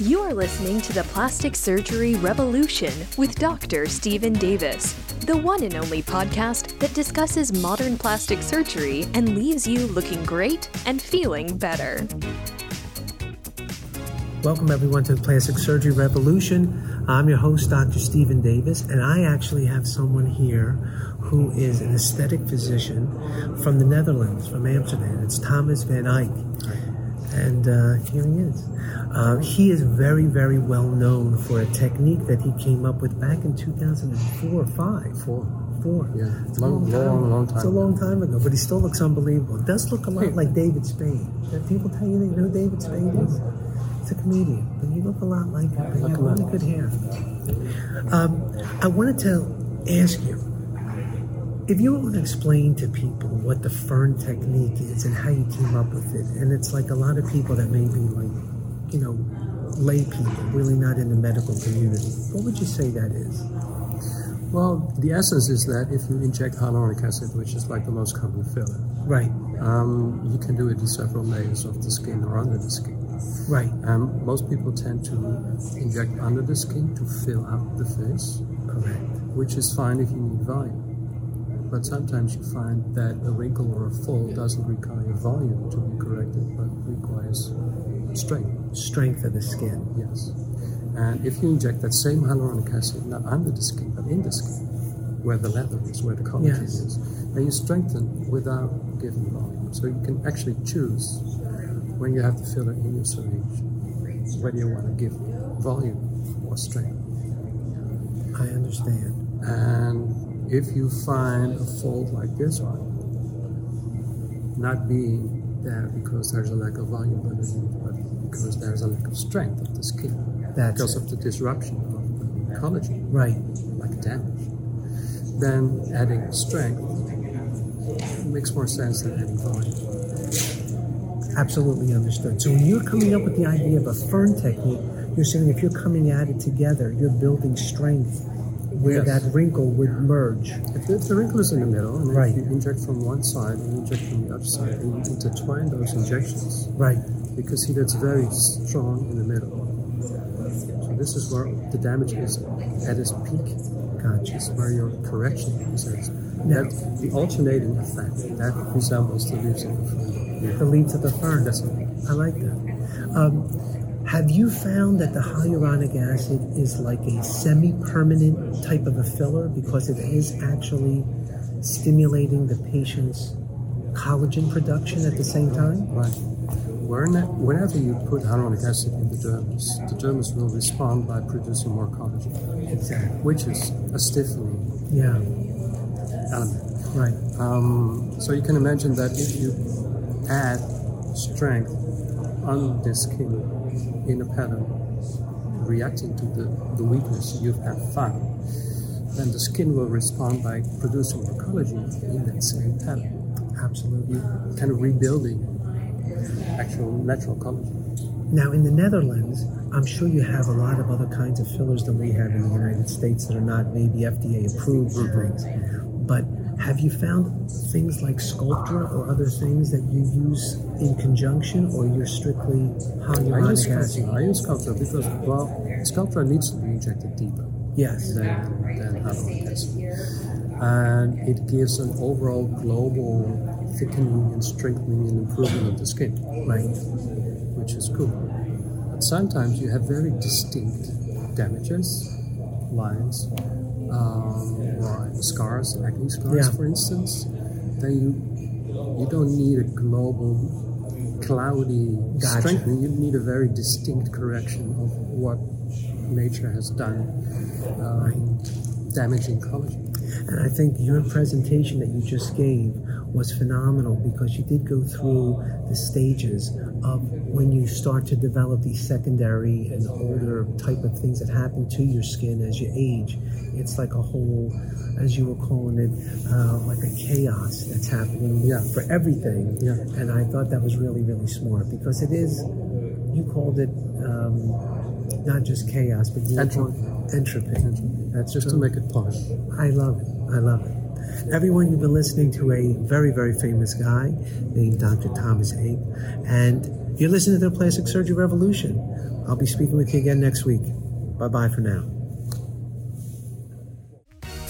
You are listening to The Plastic Surgery Revolution with Dr. Steven Davis, the one and only podcast that discusses modern plastic surgery and leaves you looking great and feeling better. Welcome everyone to The Plastic Surgery Revolution. I'm your host, Dr. Steven Davis, and I actually have someone here who is an aesthetic physician from the Netherlands, from Amsterdam. It's Thomas van Eijk. And here he is. He is very, very well known for a technique that he came up with back in 2004 or 5. Yeah, it's a long time. It's a long time ago, but he still looks unbelievable. It does look a lot like David Spade. People tell you they know who David Spade is. It's a comedian, but you look a lot like him. You have really good hair. I wanted to ask you, if you want to explain to people what the fern technique is and how you came up with it, and it's like a lot of people that may be like, you know, lay people, really not in the medical community, what would you say that is? Well, the essence is that if you inject hyaluronic acid, which is like the most common filler, right, you can do it in several layers of the skin or under the skin. Right. Most people tend to inject under the skin to fill out the face. Correct. Which is fine if you need volume. But sometimes you find that a wrinkle or a fold doesn't require volume to be corrected, but requires strength. Strength of the skin. Yes. And if you inject that same hyaluronic acid, not under the skin, but in the skin, where the lather is, where the collagen is, then you strengthen without giving volume. So you can actually choose when you have the filler in your syringe, whether you want to give volume or strength. I understand. And if you find a fold like this one, not being there because there's a lack of volume, but because there's a lack of strength of the skin, because of the disruption of the collagen, right, like damage, then adding strength makes more sense than adding volume. Absolutely understood. So when you're coming up with the idea of a fern technique, you're saying if you're coming at it together, you're building strength where that wrinkle would merge. If the wrinkle is in the middle, and if you inject from one side and inject from the other side, and you intertwine those injections, right, you can see that's very strong in the middle. So this is where the damage is at its peak. Gotcha. It's where your correction is. The alternating effect, that resembles the leaves of the fern. Yeah. The leaves of the fern. That's it. I like that. Have you found that the hyaluronic acid is like a semi-permanent type of a filler because it is actually stimulating the patient's collagen production at the same time? Right. Whenever you put hyaluronic acid in the dermis will respond by producing more collagen. Exactly. Which is a stiffening element. Right. So you can imagine that if you add strength on the skin, in a pattern reacting to the weakness you have found, then the skin will respond by producing more collagen in that same pattern. Absolutely. You're kind of rebuilding actual natural collagen. Now in the Netherlands, I'm sure you have a lot of other kinds of fillers than we have in the United States that are not maybe FDA approved or things, but have you found things like Sculptra or other things that you use in conjunction, or you're strictly hyaluronic acid? I use Sculptra because, well, Sculptra needs to be injected deeper than hyaluronic acid. And it gives an overall global thickening and strengthening and improvement of the skin, right? Which is cool. But sometimes you have very distinct damages, lines, scars, acne scars, for instance, then you don't need a global, cloudy strengthening. You need a very distinct correction of what nature has done, damaging collagen. And I think your presentation that you just gave was phenomenal because you did go through the stages of when you start to develop these secondary and older type of things that happen to your skin as you age. It's like a whole, as you were calling it, like a chaos that's happening for everything. Yeah. And I thought that was really, really smart because it is, you called it not just chaos, but you entropy. That's just to make it posh. I love it. Everyone, you've been listening to a very, very famous guy named Dr. Thomas Van Eijk, and You're listening to The Plastic Surgery Revolution. I'll be speaking with you again next week. Bye-bye for now.